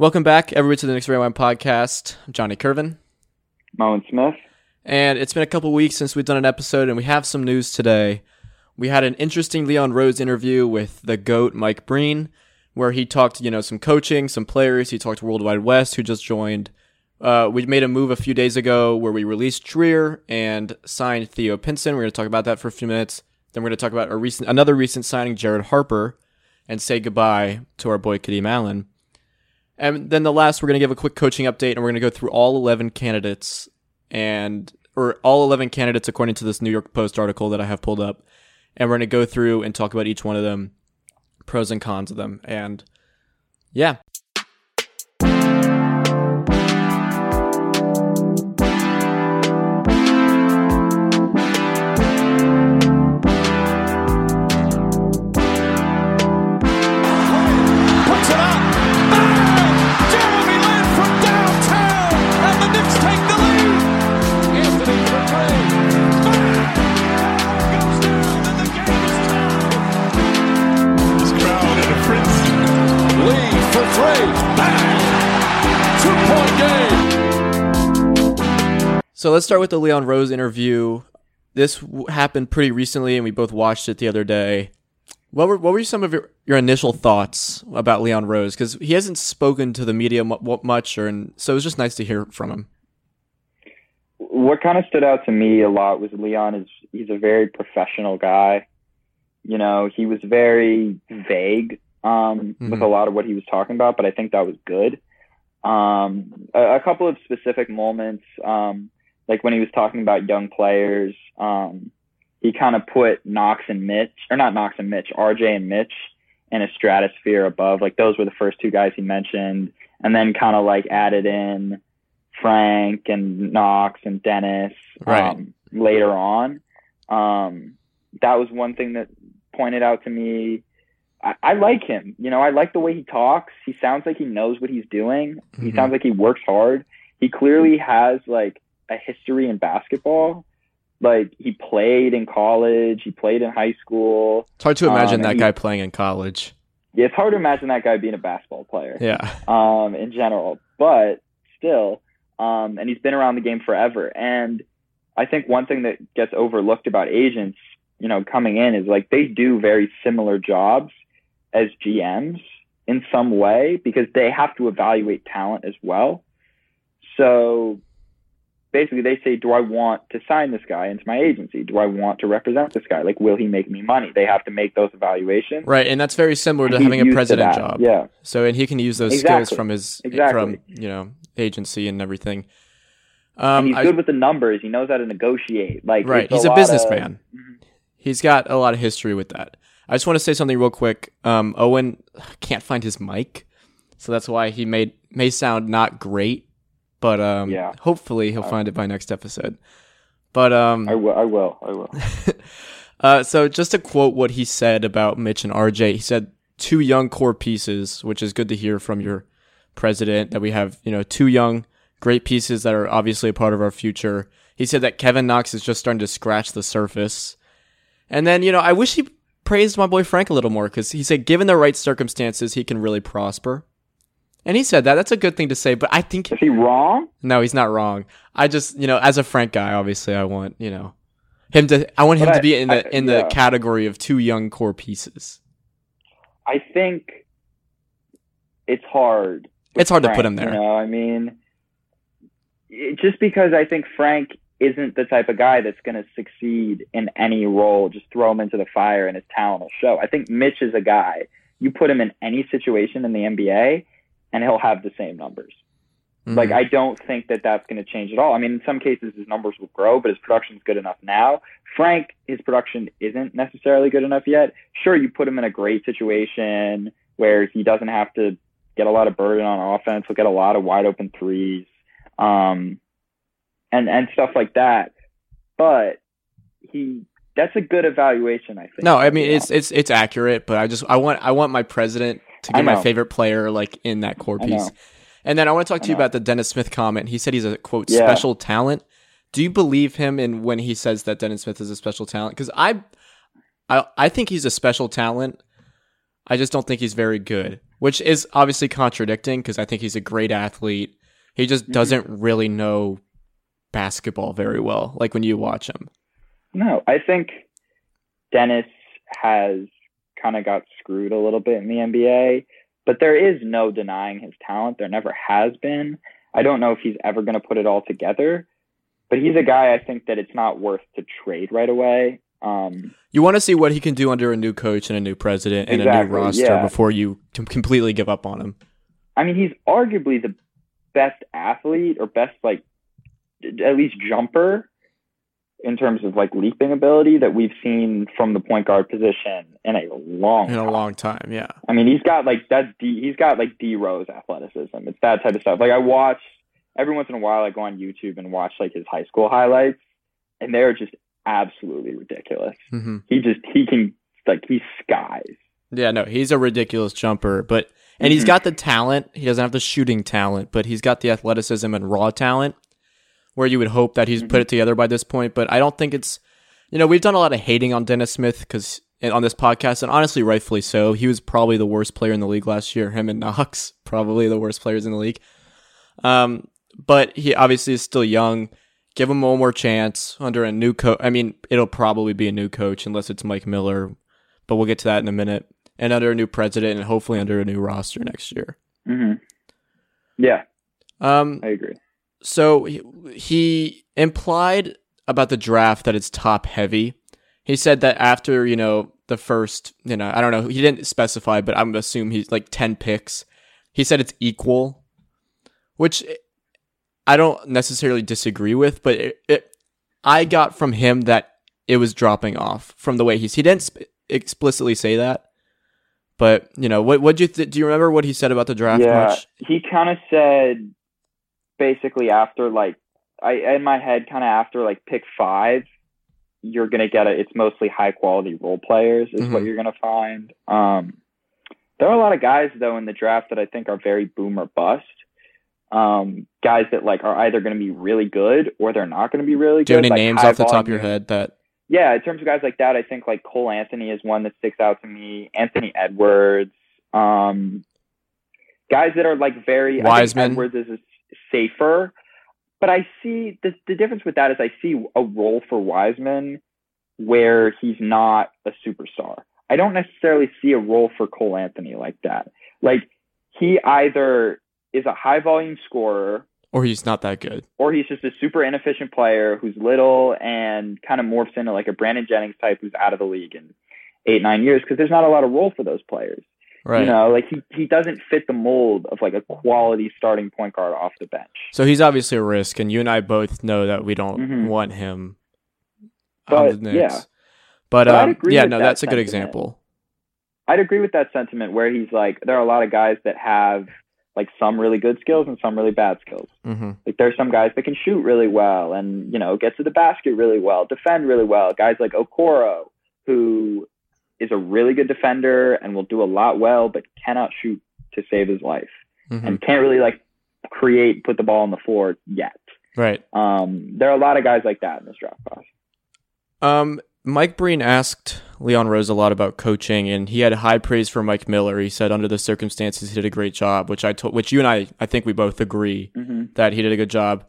Welcome back, everybody, to the Knicks Rewind podcast. I'm Johnny Kervin. Moen Smith. And it's been a couple weeks since we've done an episode, and we have some news today. We had an interesting Leon Rose interview with the GOAT, Mike Breen, where he talked, some coaching, some players. He talked to World Wide West, who just joined. We made a move a few days ago where we released Trier and signed Theo Pinson. We're going to talk about that for a few minutes. Then we're going to talk about another recent signing, Jared Harper, and say goodbye to our boy Kadeem Allen. And then the last, we're going to give a quick coaching update, and we're going to go through all 11 candidates, according to this New York Post article that I have pulled up. And we're going to go through and talk about each one of them, pros and cons of them. And yeah. So let's start with the Leon Rose interview. This happened pretty recently, and we both watched it the other day. What were some of your initial thoughts about Leon Rose? Because he hasn't spoken to the media much, so it was just nice to hear from him. What kind of stood out to me a lot was Leon he's a very professional guy. He was very vague with a lot of what he was talking about, but I think that was good. A couple of specific moments, like when he was talking about young players, he kind of put RJ and Mitch in a stratosphere above. Like, those were the first two guys he mentioned, and then kind of like added in Frank and Knox and Dennis, right, later on. That was one thing that pointed out to me. I like him. I like the way he talks. He sounds like he knows what he's doing. Mm-hmm. He sounds like he works hard. He clearly has like a history in basketball. Like, he played in college, he played in high school. It's hard to imagine that guy playing in college. Yeah, it's hard to imagine that guy being a basketball player. Yeah. In general, but still, and he's been around the game forever. And I think one thing that gets overlooked about agents, coming in, is like they do very similar jobs as GMs in some way, because they have to evaluate talent as well. So basically they say, do I want to sign this guy into my agency? Do I want to represent this guy? Like, will he make me money? They have to make those evaluations. Right. And that's very similar to having a president job. Yeah. So, and he can use those skills from his, from agency and everything. And he's good with the numbers. He knows how to negotiate. Like, right. He's a businessman. He's got a lot of history with that. I just want to say something real quick. Owen can't find his mic, so that's why he may sound not great, but hopefully he'll find it by next episode. But I will. So just to quote what he said about Mitch and RJ, he said, two young core pieces, which is good to hear from your president, that we have, two young great pieces that are obviously a part of our future. He said that Kevin Knox is just starting to scratch the surface. And then, I wish he praised my boy Frank a little more, because he said, given the right circumstances, he can really prosper. And he said that. That's a good thing to say, but I think... Is he wrong? No, he's not wrong. I just, as a Frank guy, obviously, I want, to be in the category of two young core pieces. I think it's hard. It's hard to put him there. Just because I think Frank isn't the type of guy that's going to succeed in any role. Just throw him into the fire and his talent will show. I think Mitch is a guy, you put him in any situation in the NBA and he'll have the same numbers. Mm-hmm. Like, I don't think that that's going to change at all. In some cases his numbers will grow, but his production's good enough now. Frank, his production isn't necessarily good enough yet. Sure, you put him in a great situation where he doesn't have to get a lot of burden on offense. He'll get a lot of wide open threes. And stuff like that, but that's a good evaluation, I think. No, it's accurate, but I want my president to get my favorite player like in that core piece. And then I want to talk to you about the Dennis Smith comment. He said he's a quote special talent. Do you believe him when he says that Dennis Smith is a special talent? Because I think he's a special talent. I just don't think he's very good. which is obviously contradicting because I think he's a great athlete. He just doesn't really know basketball very well, like when you watch him. No, I think Dennis has kind of got screwed a little bit in the NBA, but there is no denying his talent. There never has been. I don't know if he's ever going to put it all together, but he's a guy I think that it's not worth to trade right away. You want to see what he can do under a new coach and a new president and a new roster before you completely give up on him. I mean, he's arguably the best athlete or best, like, at least jumper in terms of like leaping ability that we've seen from the point guard position in a long time. Yeah. I mean, he's got like D Rose athleticism. It's that type of stuff. Like I watch every once in a while, I go on YouTube and watch like his high school highlights, and they're just absolutely ridiculous. Mm-hmm. He skies. Yeah, no, he's a ridiculous jumper, but he's got the talent. He doesn't have the shooting talent, but he's got the athleticism and raw talent, where you would hope that he's put it together by this point. But I don't think it's, we've done a lot of hating on Dennis Smith on this podcast, and honestly, rightfully so. He was probably the worst player in the league last year. Him and Knox, probably the worst players in the league. But he obviously is still young. Give him one more chance under a new coach. I mean, it'll probably be a new coach unless it's Mike Miller, but we'll get to that in a minute. And under a new president and hopefully under a new roster next year. Mm-hmm. Yeah, I agree. So he implied about the draft that it's top heavy. He said that after, the first, I don't know, he didn't specify, but I'm assuming he's like 10 picks. He said it's equal, which I don't necessarily disagree with, but I got from him that it was dropping off from the way he didn't explicitly say that. But, do you remember what he said about the draft much? He kind of said, basically after pick 5, you're going to get it's mostly high quality role players is what you're going to find. There are a lot of guys though in the draft that I think are very boom or bust. Guys that like are either going to be really good or they're not going to be really good. Do you have any names off the top of your head that? Yeah. In terms of guys like that, I think like Cole Anthony is one that sticks out to me. Anthony Edwards, guys that are like very, Wiseman. I think Edwards is safer, but I see the difference with that is I see a role for Wiseman where he's not a superstar. I don't necessarily see a role for Cole Anthony like that. Like he either is a high volume scorer or he's not that good, or he's just a super inefficient player who's little and kind of morphs into like a Brandon Jennings type who's out of the league in 8-9 years because there's not a lot of role for those players. Right. He doesn't fit the mold of like a quality starting point guard off the bench. So he's obviously a risk, and you and I both know that we don't want him. But that's a good example. I'd agree with that sentiment where he's like, there are a lot of guys that have like some really good skills and some really bad skills. Mm-hmm. Like there's some guys that can shoot really well and get to the basket really well, defend really well. Guys like Okoro who is a really good defender and will do a lot well, but cannot shoot to save his life and can't really like put the ball on the floor yet. Right. There are a lot of guys like that in this draft class. Mike Breen asked Leon Rose a lot about coaching, and he had high praise for Mike Miller. He said under the circumstances, he did a great job, which you and I think we both agree that he did a good job.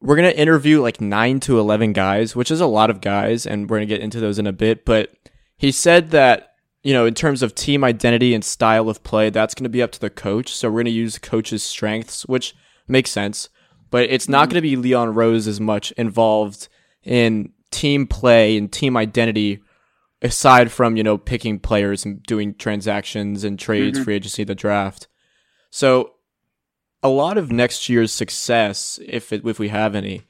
We're going to interview like 9 to 11 guys, which is a lot of guys. And we're going to get into those in a bit, but he said that, in terms of team identity and style of play, that's going to be up to the coach. So we're going to use coach's strengths, which makes sense. But it's not going to be Leon Rose as much involved in team play and team identity, aside from, picking players and doing transactions and trades, free agency, the draft. So a lot of next year's success, if we have any,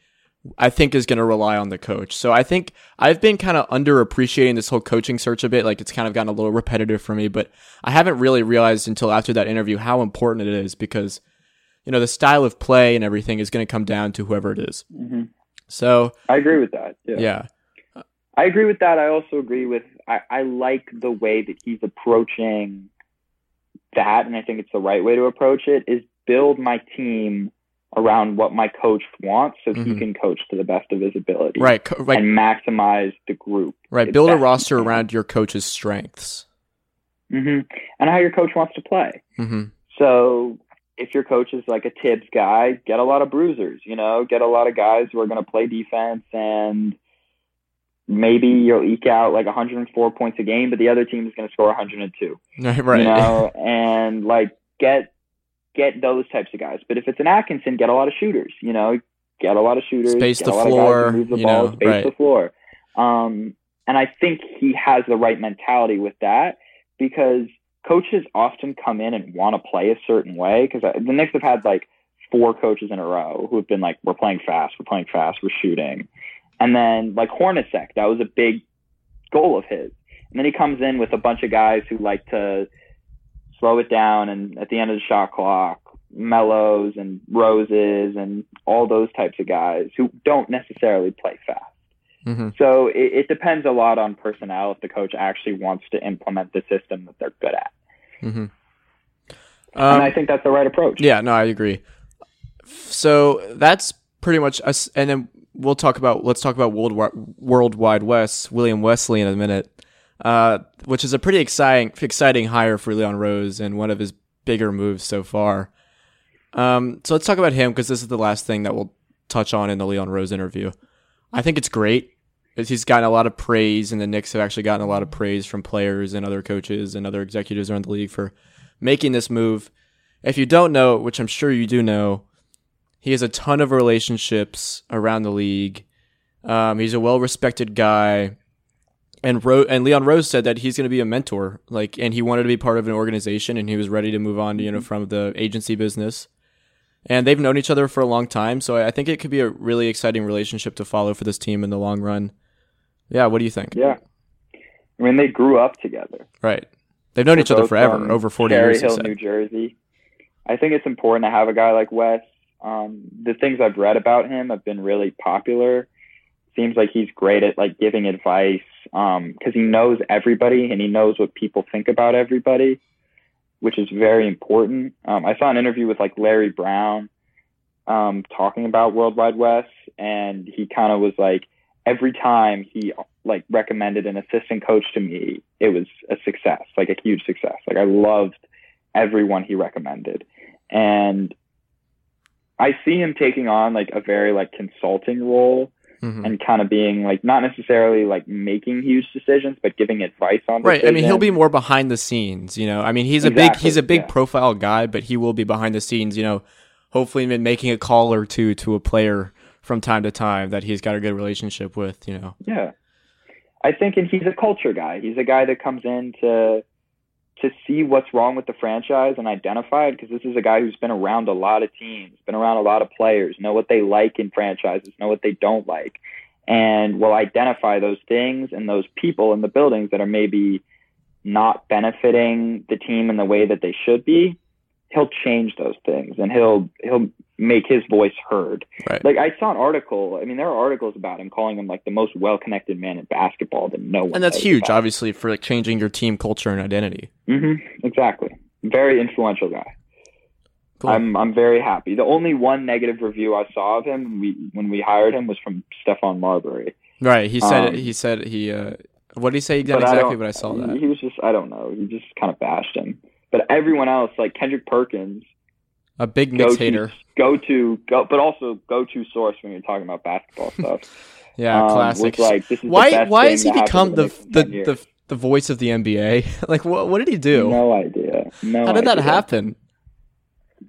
I think is going to rely on the coach. So I think I've been kind of underappreciating this whole coaching search a bit. Like it's kind of gotten a little repetitive for me, but I haven't really realized until after that interview how important it is because, the style of play and everything is going to come down to whoever it is. Mm-hmm. So I agree with that. Yeah. I agree with that. I also agree with, I like the way that he's approaching that. And I think it's the right way to approach it is build my team around what my coach wants so he can coach to the best of his ability. Right. And maximize the group. Right. Build a roster around your coach's strengths. Mm-hmm. And how your coach wants to play. Mm-hmm. So if your coach is like a Tibbs guy, get a lot of bruisers, you know, get a lot of guys who are going to play defense, and maybe you'll eke out like 104 points a game, but the other team is going to score 102. Right. You know, and like get those types of guys. But if it's an Atkinson, get a lot of shooters, you know, get a lot of shooters, space the floor, move the ball, space the floor. And I think he has the right mentality with that, because coaches often come in and want to play a certain way. Because the Knicks have had like four coaches in a row who have been like, we're playing fast, we're shooting. And then like Hornacek, that was a big goal of his. And then he comes in with a bunch of guys who like to slow it down, and at the end of the shot clock, Mellows and Roses and all those types of guys who don't necessarily play fast. Mm-hmm. So it depends a lot on personnel if the coach actually wants to implement the system that they're good at. Mm-hmm. And I think that's the right approach. Yeah, no, I agree. So that's pretty much us. And then let's talk about World Wide West, William Wesley, in a minute, which is a pretty exciting hire for Leon Rose and one of his bigger moves so far. So let's talk about him, because this is the last thing that we'll touch on in the Leon Rose interview. I think it's great. He's gotten a lot of praise, and the Knicks have actually gotten a lot of praise from players and other coaches and other executives around the league for making this move. If you don't know, which I'm sure you do know, he has a ton of relationships around the league. He's a well-respected guy, and Leon Rose said that he's going to be a mentor, and he wanted to be part of an organization, and he was ready to move on, from the agency business. And they've known each other for a long time, so I think it could be a really exciting relationship to follow for this team in the long run. Yeah, what do you think? Yeah. I mean, they grew up together. Right. They've known each other forever, over 40 years. Cherry Hill, New Jersey. I think it's important to have a guy like Wes. The things I've read about him have been really popular. Seems like he's great at giving advice, because he knows everybody and he knows what people think about everybody, which is very important. I saw an interview with Larry Brown talking about World Wide West, and he kind of was every time he recommended an assistant coach to me, it was a success, a huge success. I loved everyone he recommended. And I see him taking on a very consulting role, mm-hmm. and kind of being not necessarily making huge decisions, but giving advice on decisions. Right. I mean, he'll be more behind the scenes, he's a big yeah. profile guy, but he will be behind the scenes, hopefully even making a call or two to a player from time to time that he's got a good relationship with, Yeah. I think, and he's a culture guy. He's a guy that comes in to see what's wrong with the franchise and identify it, because this is a guy who's been around a lot of teams, been around a lot of players, know what they like in franchises, know what they don't like, and will identify those things and those people in the buildings that are maybe not benefiting the team in the way that they should be. He'll change those things, and he'll make his voice heard. Right. I saw an article. I mean, there are articles about him calling him the most well-connected man in basketball that no one. And that's huge, about. Obviously, for changing your team culture and identity. Mm-hmm. Exactly. Very influential guy. Cool. I'm very happy. The only one negative review I saw of him when we hired him was from Stephon Marbury. Right. He said what did he say? He did exactly what I saw that. He was just, I don't know. He just kind of bashed him. But everyone else, Kendrick Perkins, a big Knicks hater, but also go-to source when you're talking about basketball stuff. Yeah, classic. Why has he become the voice of the NBA? What did he do? No idea. How did that happen?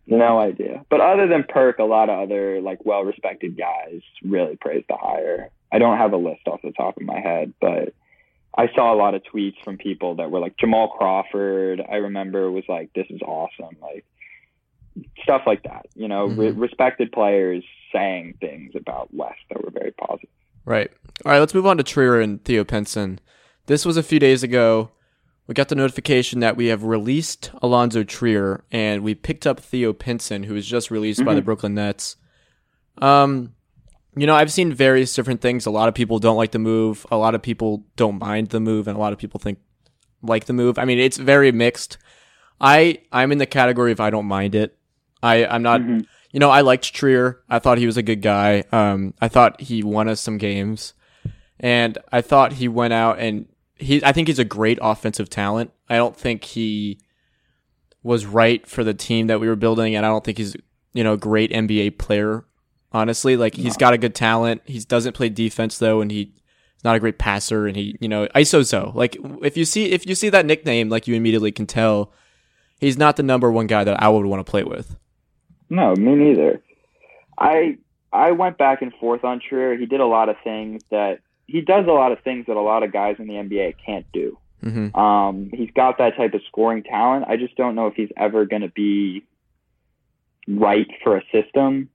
No idea. But other than Perk, a lot of other well-respected guys really praised the hire. I don't have a list off the top of my head, but I saw a lot of tweets from people that were Jamal Crawford, I remember, was this is awesome. Stuff like that, mm-hmm. Respected players saying things about West that were very positive. Right. All right, let's move on to Trier and Theo Pinson. This was a few days ago. We got the notification that we have released Alonzo Trier, and we picked up Theo Pinson, who was just released mm-hmm. by the Brooklyn Nets. I've seen various different things. A lot of people don't like the move. A lot of people don't mind the move, and a lot of people like the move. I mean, it's very mixed. I'm in the category of I don't mind it. I'm not, mm-hmm. I liked Trier. I thought he was a good guy. I thought he won us some games, and I thought he went out and I think he's a great offensive talent. I don't think he was right for the team that we were building, and I don't think he's, you know, a great NBA player. Honestly, like he's got a good talent. He doesn't play defense though, and he's not a great passer. And he, you know, ISO. Like if you see that nickname, like you immediately can tell he's not the number one guy that I would want to play with. No, me neither. I went back and forth on Trier. He does a lot of things that a lot of guys in the NBA can't do. Mm-hmm. He's got that type of scoring talent. I just don't know if he's ever going to be right for a system,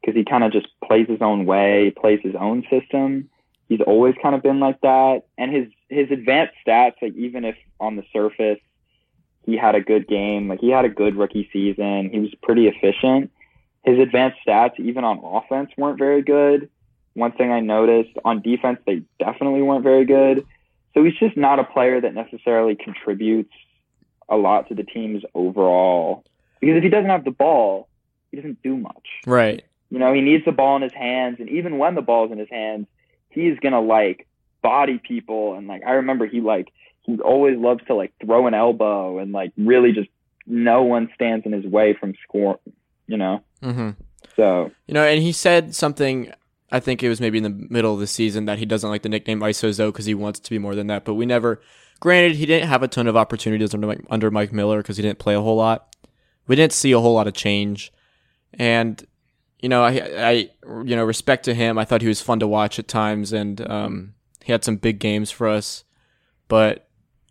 because he kind of just plays his own way, plays his own system. He's always kind of been like that. And his advanced stats, like even if on the surface he had a good game, like he had a good rookie season, he was pretty efficient. His advanced stats, even on offense, weren't very good. One thing I noticed, on defense, they definitely weren't very good. So he's just not a player that necessarily contributes a lot to the team's overall. Because if he doesn't have the ball, he doesn't do much. Right. You know, he needs the ball in his hands, and even when the ball's in his hands, he's gonna body people. And I remember he always loves to throw an elbow, and really just no one stands in his way from score. You know. Mm-hmm. So you know, and he said something. I think it was maybe in the middle of the season that he doesn't like the nickname ISO because he wants to be more than that. But we never. Granted, he didn't have a ton of opportunities under Mike Miller because he didn't play a whole lot. We didn't see a whole lot of change, and. You know, I respect to him. I thought he was fun to watch at times, and he had some big games for us. But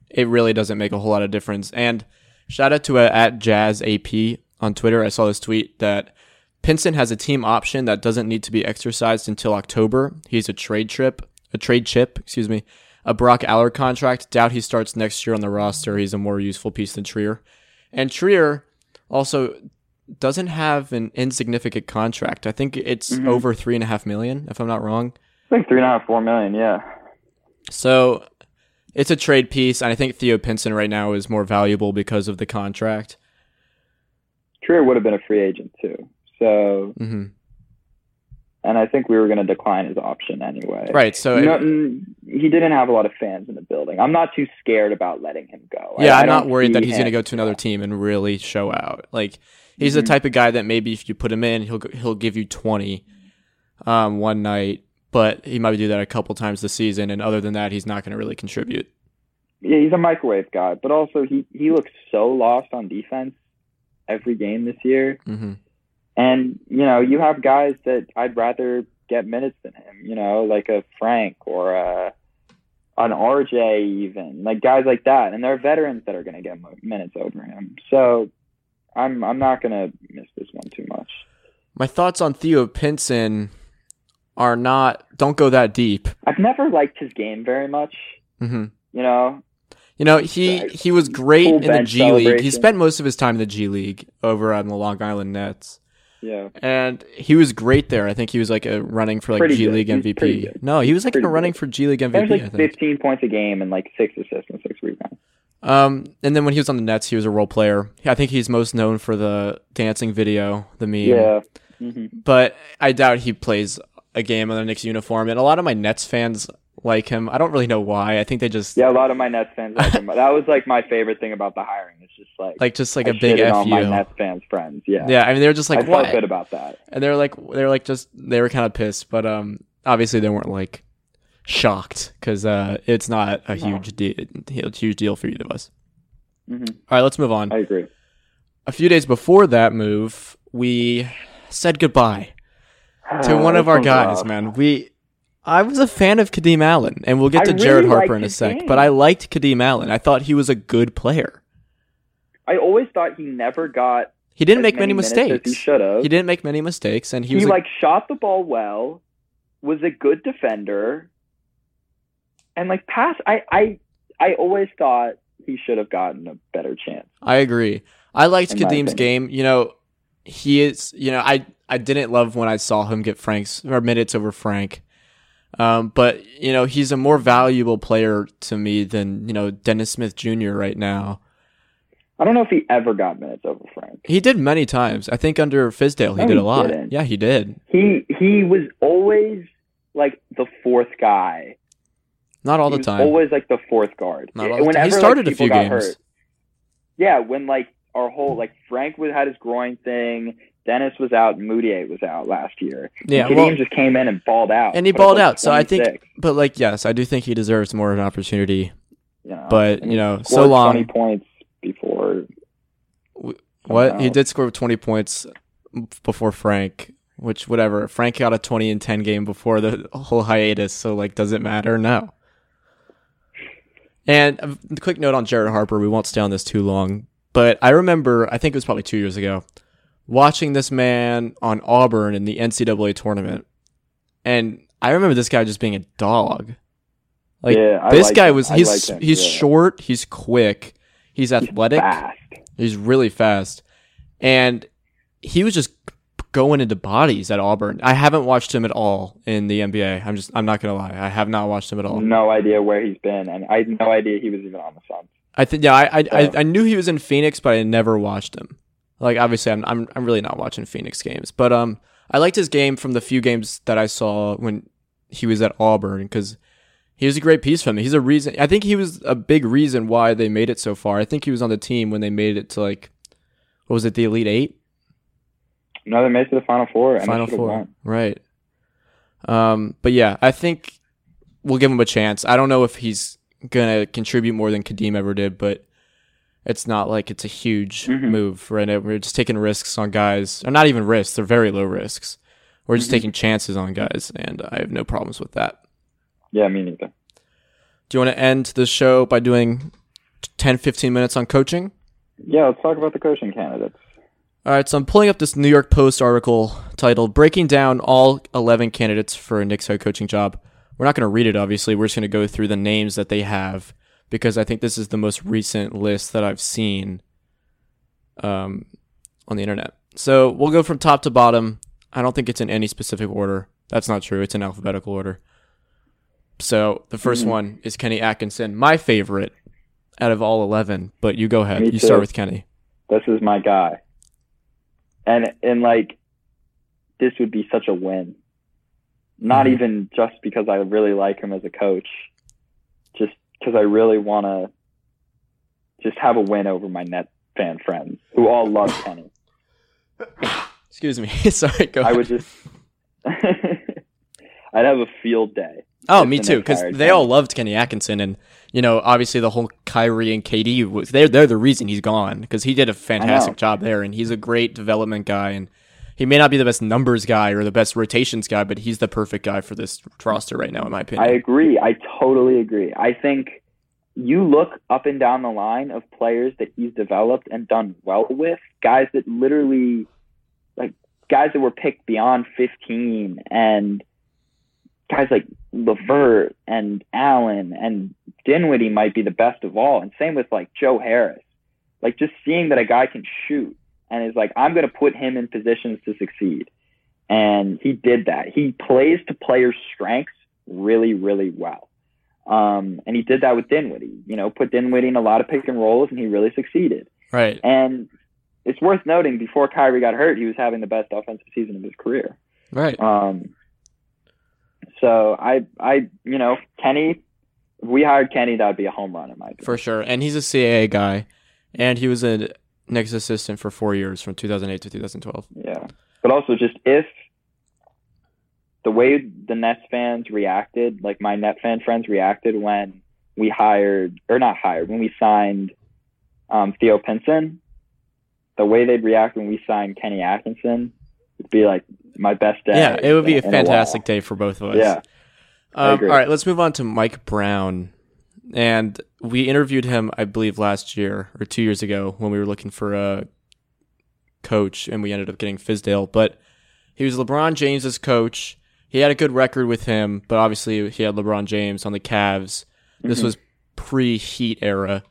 it really doesn't make a whole lot of difference. And shout out to @JazzAP on Twitter. I saw this tweet that Pinson has a team option that doesn't need to be exercised until October. He's a trade chip. A Brock Aller contract. Doubt he starts next year on the roster. He's a more useful piece than Trier, and Trier also doesn't have an insignificant contract. I think it's over $3.5 million, if I'm not wrong. I think $3.5-4 million, yeah. So it's a trade piece, and I think Theo Pinson right now is more valuable because of the contract. Trier would have been a free agent too, so and I think we were going to decline his option anyway. Right, so he didn't have a lot of fans in the building. I'm not too scared about letting him go. Yeah, I'm not worried that he's going to go to another team and really show out. He's the type of guy that maybe if you put him in, he'll give you 20 one night, but he might do that a couple times this season, and other than that, he's not going to really contribute. Yeah, he's a microwave guy, but also he looks so lost on defense every game this year. Mm-hmm. And, you know, you have guys that I'd rather get minutes than him, you know, like a Frank or an RJ even, guys like that. And they're veterans that are going to get minutes over him. So I'm not going to miss this one too much. My thoughts on Theo Pinson are don't go that deep. I've never liked his game very much, you know. You know, he was great in the G League. He spent most of his time in the G League over on the Long Island Nets. Yeah. And he was great there. I think he was running for G League MVP. No, he was running for G League MVP. There was 15 points a game and 6 assists and 6 rebounds. And then when he was on the Nets, he was a role player. I think he's most known for the dancing video, the meme. Yeah. Mm-hmm. But I doubt he plays a game in the Knicks uniform. And a lot of my Nets fans like him. I don't really know why. I think they just a lot of my Nets fans like him. That was my favorite thing about the hiring. It's just a big F all you. My Nets fans friends. Yeah. Yeah. I mean, they were just I felt good about that. And they were kind of pissed, but obviously they weren't shocked because it's not a huge deal for either of us. Mm-hmm. All right, let's move on. I agree. A few days before that move, we said goodbye to one of our guys. Rough. Man, I was a fan of Kadeem Allen, and we'll get to Jared Harper in a sec, but I liked Kadeem Allen. I thought he was a good player. I always thought he never got... He didn't make many mistakes. He should have. He didn't make many mistakes, and he shot the ball well, was a good defender, and, pass... I always thought he should have gotten a better chance. I agree. I liked Kadeem's game. You know, he is... You know, I didn't love when I saw him get minutes over Frank. But, you know, he's a more valuable player to me than, you know, Dennis Smith Jr. right now. I don't know if he ever got minutes over Frank. He did many times. I think under Fizdale he did a lot. Didn't. Yeah, he did. He was always, the fourth guy Not all the time. Always like the fourth guard. Not all the time. He started a few games. Hurt. Yeah, when like our whole like Frank had his groin thing. Dennis was out. Moutier was out last year. Yeah, Kadeem just came in and balled out. And he balled out. So I think, but like, yes, I do think he deserves more of an opportunity. Yeah, but you know, so long. 20 points before. What he did score 20 points before Frank, which whatever. Frank got a 20-10 game before the whole hiatus. So like, does it matter? No. And a quick note on Jared Harper. We won't stay on this too long, but I remember, I think it was probably 2 years ago, watching this man on Auburn in the NCAA tournament. And I remember this guy just being a dog. Like, yeah, he's short, he's quick, he's athletic, he's really fast. And he was just going into bodies at Auburn. I haven't watched him at all in the NBA. I'm not going to lie. I have not watched him at all. No idea where he's been, and I had no idea he was even on the Suns. I knew he was in Phoenix, but I never watched him. Like, obviously, I'm really not watching Phoenix games, but I liked his game from the few games that I saw when he was at Auburn, because he was a great piece for me. He's a reason. I think he was a big reason why they made it so far. I think he was on the team when they made it to, like, what was it, the Elite Eight? No, they made it to the Final Four. Right. But yeah, I think we'll give him a chance. I don't know if he's gonna contribute more than Kadeem ever did, but it's not like it's a huge move, right? We're just taking risks on guys. Or not even risks. They're very low risks. We're just taking chances on guys, and I have no problems with that. Yeah, me neither. Do you want to end the show by doing 10, 15 minutes on coaching? Yeah, let's talk about the coaching candidates. All right, so I'm pulling up this New York Post article titled Breaking Down All 11 Candidates for a Knicks Head Coaching Job. We're not going to read it, obviously. We're just going to go through the names that they have, because I think this is the most recent list that I've seen on the internet. So we'll go from top to bottom. I don't think it's in any specific order. That's not true. It's in alphabetical order. So the first one is Kenny Atkinson, my favorite out of all 11. But you go ahead. You start with Kenny. This is my guy. And like, this would be such a win. Not even just because I really like him as a coach. Just because I really want to just have a win over my net fan friends who all love Kenny. Excuse me. Sorry, go ahead. I would just... I'd have a field day. Oh, me too, because they all loved Kenny Atkinson. And, you know, obviously the whole Kyrie and KD, they're the reason he's gone, because he did a fantastic job there, and he's a great development guy. And he may not be the best numbers guy or the best rotations guy, but he's the perfect guy for this roster right now, in my opinion. I agree. I totally agree. I think you look up and down the line of players that he's developed and done well with, guys that literally, like, guys that were picked beyond 15, and guys like LeVert and Allen and Dinwiddie might be the best of all. And same with like Joe Harris. Like, just seeing that a guy can shoot and is like, I'm going to put him in positions to succeed. And he did that. He plays to players' strengths really, really well. And he did that with Dinwiddie, you know, put Dinwiddie in a lot of pick and rolls, and he really succeeded. Right. And it's worth noting, before Kyrie got hurt, he was having the best offensive season of his career. Right. So I, you know, Kenny, if we hired Kenny, that would be a home run in my opinion. For sure. And he's a CAA guy, and he was a Knicks assistant for 4 years, from 2008 to 2012. Yeah. But also, just if the way the Nets fans reacted, like my Net fan friends reacted when we signed Theo Pinson, the way they'd react when we signed Kenny Atkinson, it'd be like my best day. Yeah, it would be a fantastic day for both of us. Yeah. All right, let's move on to Mike Brown. And we interviewed him, I believe, last year or 2 years ago when we were looking for a coach, and we ended up getting Fizdale. But he was LeBron James's coach. He had a good record with him, but obviously he had LeBron James on the Cavs. This was pre-Heat era.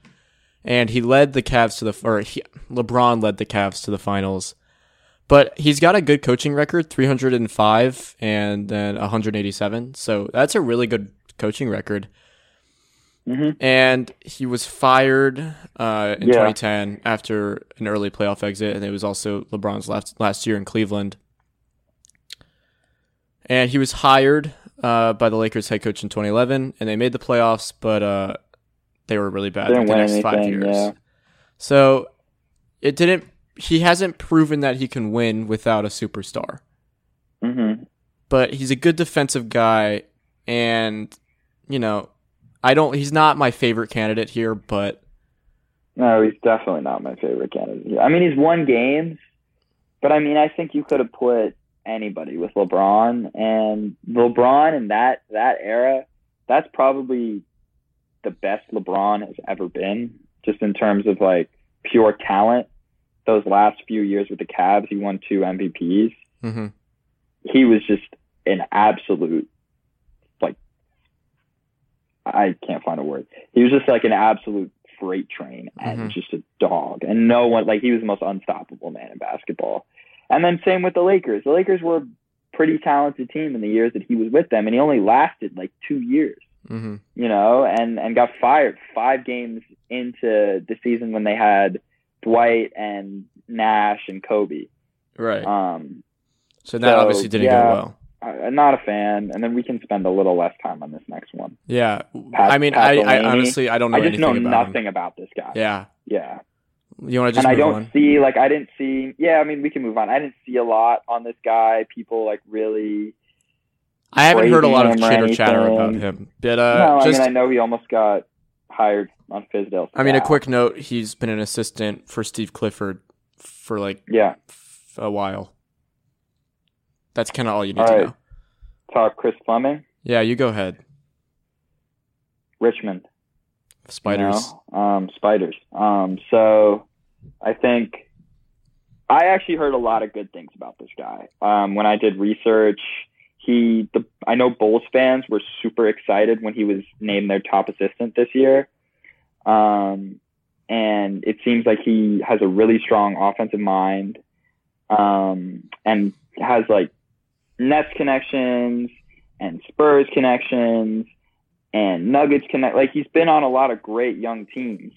And he led the Cavs to LeBron led the Cavs to the finals. But he's got a good coaching record, 305 and then 187. So that's a really good coaching record. And he was fired in 2010 after an early playoff exit. And it was also LeBron's last year in Cleveland. And he was hired by the Lakers head coach in 2011, and they made the playoffs, but they were really bad for the next 5 years. Yeah. So it didn't. He hasn't proven that he can win without a superstar. Mm-hmm. But he's a good defensive guy, and you know, he's not my favorite candidate here, but no, he's definitely not my favorite candidate here. I mean, he's won games, but I mean, I think you could have put anybody with LeBron, and LeBron in that era, that's probably the best LeBron has ever been, just in terms of like pure talent. Those last few years with the Cavs, he won 2 MVPs. Mm-hmm. He was just an absolute, like, I can't find a word. He was just like an absolute freight train and mm-hmm. just a dog. And no one, like, he was the most unstoppable man in basketball. And then same with the Lakers. The Lakers were a pretty talented team in the years that he was with them, and he only lasted like 2 years, mm-hmm. you know, and got fired 5 games into the season when they had Dwight and Nash and Kobe. Right. So that obviously didn't go well. I'm not a fan. And then we can spend a little less time on this next one. Yeah. I honestly, I don't know anything about him. I just know nothing about this guy. Yeah. Yeah. You want to just move on? And I don't see, like, I didn't see, yeah, I mean, we can move on. I didn't see a lot on this guy. People, like, really. I haven't heard a lot of chitter-chatter about him. But, no, I mean, I know he almost got hired on Fizdale. I mean, a quick note, he's been an assistant for Steve Clifford for, like, a while. That's kind of all you need to know. Talk Chris Fleming. Yeah, you go ahead. Richmond. Spiders. You know? Spiders. So I think I actually heard a lot of good things about this guy. When I did research, I know Bulls fans were super excited when he was named their top assistant this year. And it seems like he has a really strong offensive mind. And has like Nets connections and Spurs connections and Nuggets connect. Like, he's been on a lot of great young teams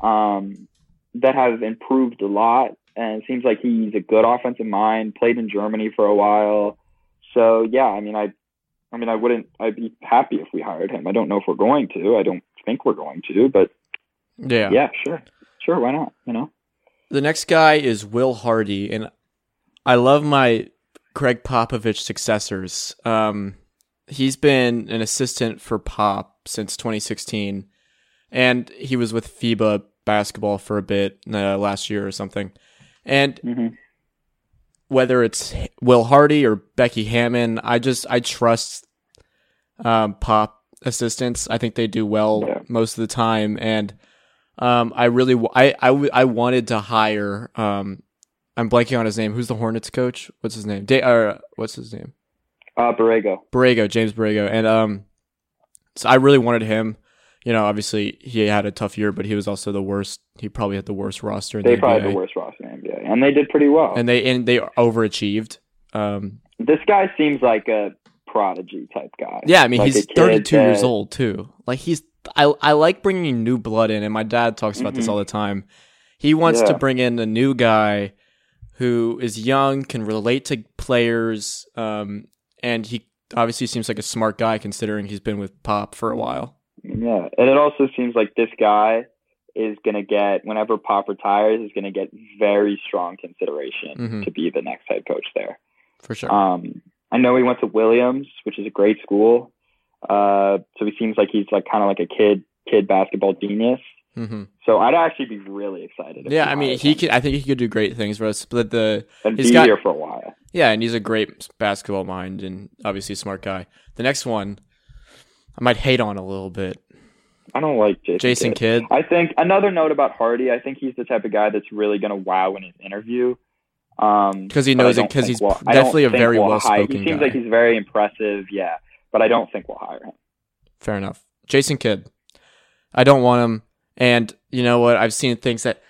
that have improved a lot. And it seems like he's a good offensive mind, played in Germany for a while. So yeah, I'd be happy if we hired him. I don't know if we're going to, I don't think we're going to, but yeah, sure. Why not? You know, the next guy is Will Hardy. And I love my Greg Popovich successors. He's been an assistant for Pop since 2016, and he was with FIBA basketball for a bit last year or something. And mm-hmm. whether it's Will Hardy or Becky Hammon, I trust Pop assistants. I think they do well most of the time, and I wanted to hire. I'm blanking on his name. Who's the Hornets coach? What's his name? What's his name? Borrego. James Borrego. And so I really wanted him. You know, obviously he had a tough year, but he was also the worst. He probably had the worst roster in the NBA. They probably had the worst roster in the NBA. And they did pretty well. And they overachieved. This guy seems like a prodigy type guy. Yeah, I mean, like he's 32 years old too. Like I like bringing new blood in, and my dad talks about mm-hmm. this all the time. He wants to bring in a new guy who is young, can relate to players, and he obviously seems like a smart guy considering he's been with Pop for a while. Yeah, and it also seems like this guy is going to get, whenever Pop retires, is going to get very strong consideration mm-hmm. to be the next head coach there. For sure. I know he went to Williams, which is a great school, so he seems like he's like kind of like a kid basketball genius. Mm-hmm. So I'd actually be really excited. Yeah, I mean, I think he could do great things for us. But he's been here for a while. Yeah, and he's a great basketball mind and obviously a smart guy. The next one, I might hate on a little bit. I don't like Jason Kidd. I think another note about Hardy. I think he's the type of guy that's really going to wow in his interview. Because he knows it. Because he's definitely a very well-spoken guy. He seems like he's very impressive. Yeah, but I don't think we'll hire him. Fair enough. Jason Kidd. I don't want him. And you know what? I've seen things that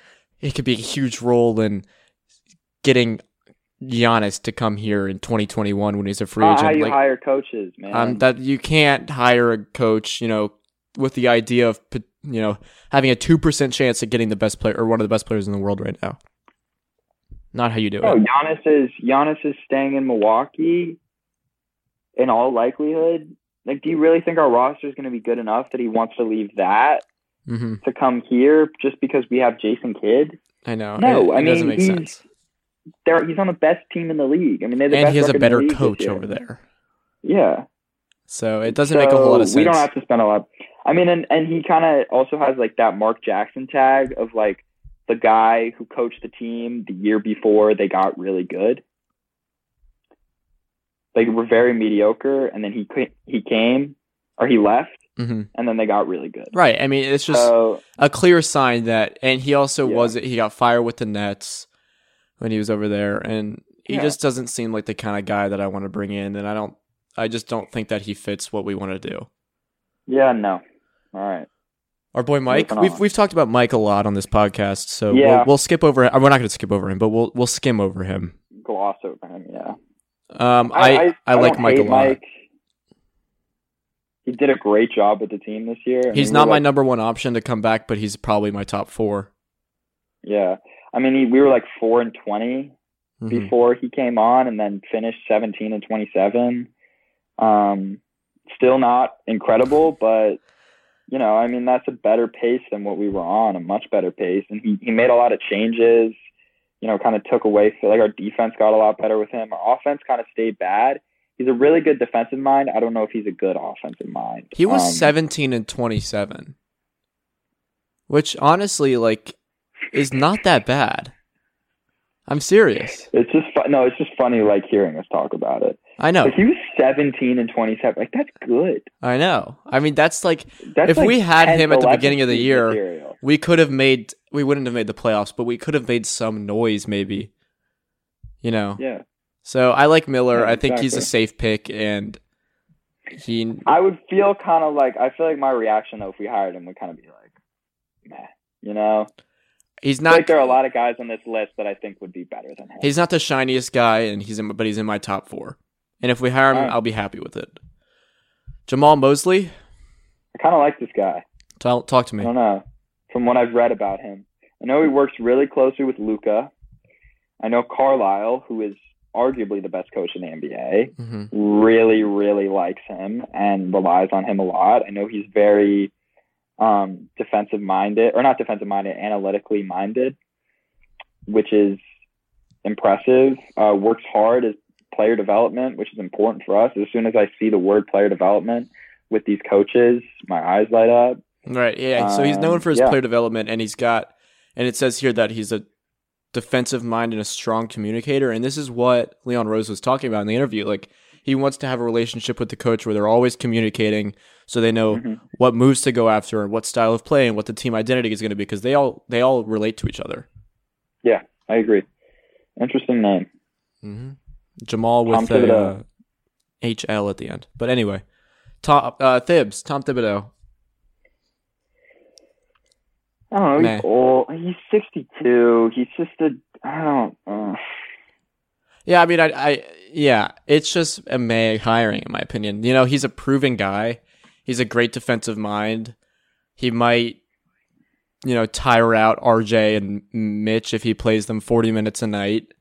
it could be a huge role in getting Giannis to come here in 2021 when he's a free agent. How you hire coaches, man? That you can't hire a coach, you know, with the idea of having a 2% chance at getting the best player or one of the best players in the world right now. Not how you do it. Giannis is staying in Milwaukee. in all likelihood. Like, do you really think our roster is going to be good enough that he wants to leave that to come here just because we have Jason Kidd? I know. No, I mean, doesn't make sense. He's on the best team in the league. I mean, they're the best. And he has a better coach over there. Yeah. So it doesn't make a whole lot of sense. We don't have to spend a lot. I mean, and he kind of also has like that Mark Jackson tag of like the guy who coached the team the year before they got really good. They were very mediocre, and then he came, or he left, and then they got really good. Right. I mean, it's just a clear sign that, and he also he got fired with the Nets when he was over there, and he just doesn't seem like the kind of guy that I want to bring in, and I just don't think that he fits what we want to do. Yeah, no. All right. Our boy Mike. We've talked about Mike a lot on this podcast, so we'll skip over him. We're not going to skip over him, but we'll skim over him. Gloss over him, yeah. I like Mike a lot. Mike. He did a great job with the team this year. He's not my number one option to come back, but he's probably my top four. Yeah. I mean, we were like 4-20 before he came on, and then finished 17-27. Still not incredible, but you know, I mean, that's a better pace than what we were on, a much better pace. And he made a lot of changes, you know, kind of took away. So like our defense got a lot better with him. Our offense kind of stayed bad. He's a really good defensive mind. I don't know if he's a good offensive mind. He was 17-27, which honestly, like, is not that bad. I'm serious. It's just it's just funny, like, hearing us talk about it. I know. Like, he was 17-27. Like, that's good. I know. I mean, that's like, if we had him at the beginning of the year, we wouldn't have made the playoffs, but we could have made some noise, maybe. You know? Yeah. So I like Miller. Yeah, I think he's a safe pick, and I would feel kind of like, I feel like my reaction, though, if we hired him would kind of be like, meh, you know? He's not. I think there are a lot of guys on this list that I think would be better than him. He's not the shiniest guy, but he's in my top four. And if we hire him, I'll be happy with it. Jamal Mosley? I kind of like this guy. Talk to me. I don't know. From what I've read about him, I know he works really closely with Luka. I know Carlisle, who is arguably the best coach in the NBA, really, really likes him and relies on him a lot. I know he's very analytically minded, which is impressive. Works hard as player development, which is important for us. As soon as I see the word player development with these coaches, my eyes light up. Right. Yeah. So he's known for his player development, and it says here that he's a defensive mind and a strong communicator. And this is what Leon Rose was talking about in the interview. Like, he wants to have a relationship with the coach where they're always communicating, so they know what moves to go after and what style of play and what the team identity is going to be, because they all relate to each other. Yeah, I agree. Interesting name. Jamal with Tom Thibodeau. HL at the end. But anyway, Tom Thibodeau. I don't know. He's old. He's 62. He's just Yeah, I mean, it's just a meh hiring, in my opinion. You know, he's a proven guy. He's a great defensive mind. He might, you know, tire out RJ and Mitch if he plays them 40 minutes a night.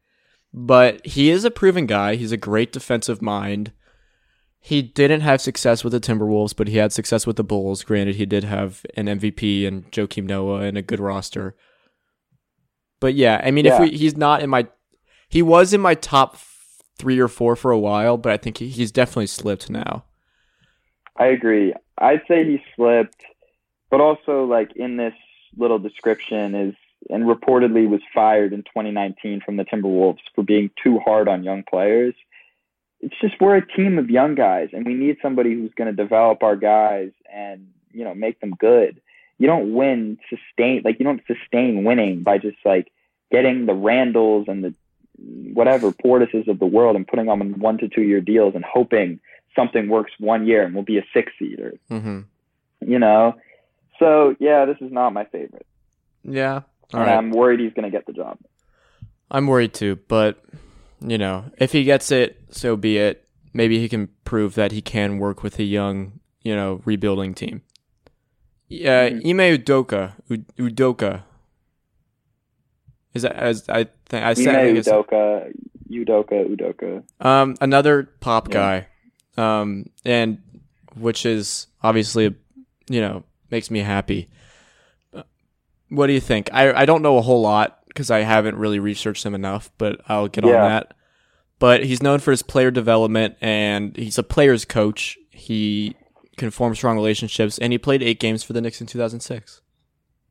But he is a proven guy. He's a great defensive mind. He didn't have success with the Timberwolves, but he had success with the Bulls. Granted, he did have an MVP and Joakim Noah and a good roster. But yeah, I mean, he was in my top 3 or 4 for a while, but I think he's definitely slipped now. I agree. I'd say he slipped, but also, like, in this little description and reportedly was fired in 2019 from the Timberwolves for being too hard on young players. It's just, we're a team of young guys, and we need somebody who's going to develop our guys and, you know, make them good. You don't sustain winning by just, like, getting the Randalls and the whatever Portises of the world and putting them in 1 to 2 year deals and hoping something works 1 year and we'll be a 6-seater. You know? So, yeah, this is not my favorite. Yeah. All right. I'm worried he's going to get the job. I'm worried too, but... You know, if he gets it, so be it. Maybe he can prove that he can work with a young, you know, rebuilding team. Yeah, Ime Udoka. Udoka. Is that as I think I said? Ime Udoka. Udoka. Another pop guy. and which is obviously, you know, makes me happy. What do you think? I don't know a whole lot because I haven't really researched him enough, but I'll get on that. But he's known for his player development, and he's a player's coach. He can form strong relationships, and he played 8 games for the Knicks in 2006.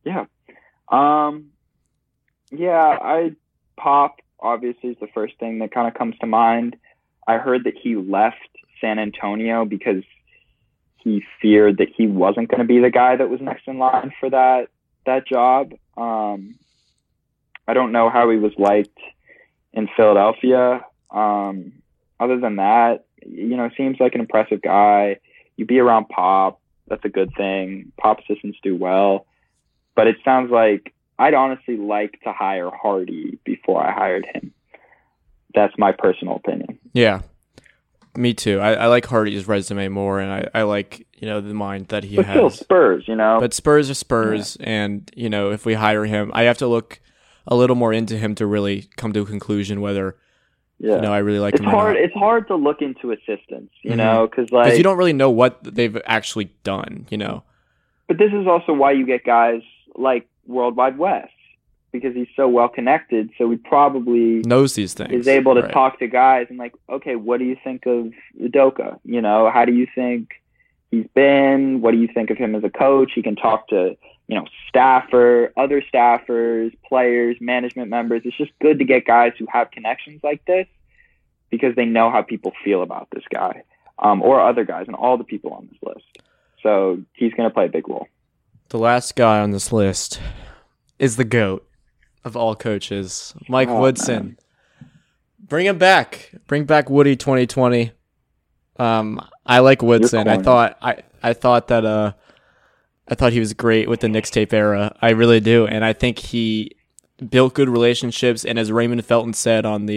Yeah. Pop, obviously, is the first thing that kind of comes to mind. I heard that he left San Antonio because he feared that he wasn't going to be the guy that was next in line for that job. I don't know how he was liked in Philadelphia. Other than that, you know, seems like an impressive guy. You be around Pop, that's a good thing. Pop assistants do well. But it sounds like I'd honestly like to hire Hardy before I hired him. That's my personal opinion. Yeah, me too. I like Hardy's resume more, and I like, you know, the mind that he has. Still Spurs, you know. But Spurs are Spurs, and, you know, if we hire him, I have to look a little more into him to really come to a conclusion whether, you know, I really like him or not. It's hard to look into assistants, you know, because like, you don't really know what they've actually done, you know. But this is also why you get guys like World Wide West, because he's so well connected, so he probably knows these things. Is able to talk to guys and like, okay, what do you think of Udoka? You know, how do you think he's been? What do you think of him as a coach? He can talk to, you know, other staffers, players, management members. It's just good to get guys who have connections like this because they know how people feel about this guy, or other guys and all the people on this list. So he's going to play a big role. The last guy on this list is the GOAT of all coaches, Mike Woodson. Man. Bring him back. Bring back Woody 2020. I like Woodson. I thought he was great with the Knicks tape era. I really do, and I think he built good relationships. And as Raymond Felton said on the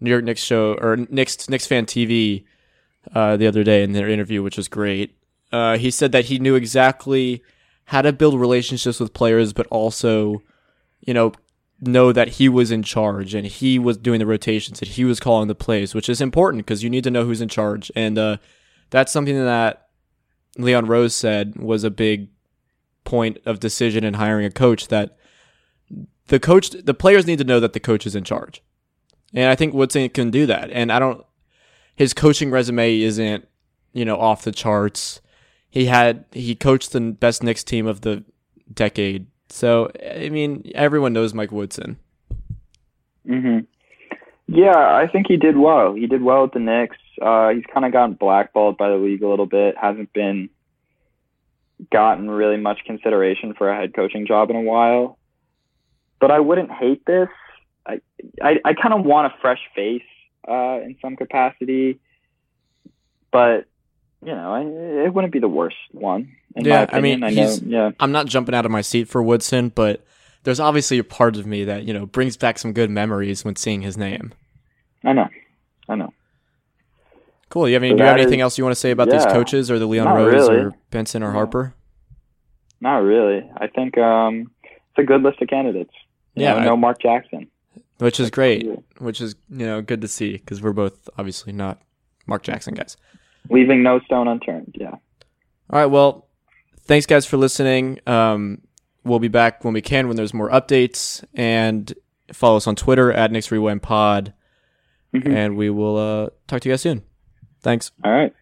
New York Knicks show or Knicks Fan TV the other day in their interview, which was great. He said that he knew exactly how to build relationships with players, but also, you know that he was in charge and he was doing the rotations and he was calling the plays, which is important because you need to know who's in charge. And that's something that Leon Rose said was a big point of decision in hiring a coach, that the players need to know that the coach is in charge. And I think Woodson can do that. And his coaching resume isn't, you know, off the charts. He coached the best Knicks team of the decade. So, I mean, everyone knows Mike Woodson. Mm-hmm. Yeah, I think he did well. He did well at the Knicks. He's kind of gotten blackballed by the league a little bit. Hasn't been gotten really much consideration for a head coaching job in a while. But I wouldn't hate this. I kind of want a fresh face in some capacity. But, you know, it wouldn't be the worst one. I'm not jumping out of my seat for Woodson, but there's obviously a part of me that, you know, brings back some good memories when seeing his name. I know. Cool. Do you have anything else you want to say about these coaches or the Leon Rose or Benson or Harper? Not really. I think it's a good list of candidates. No Mark Jackson. Which is great, which is, you know, good to see because we're both obviously not Mark Jackson guys. Leaving no stone unturned, yeah. All right, well, thanks, guys, for listening. We'll be back when we can when there's more updates. And follow us on Twitter @KnicksRewindPod. Mm-hmm. And we will talk to you guys soon. Thanks. All right.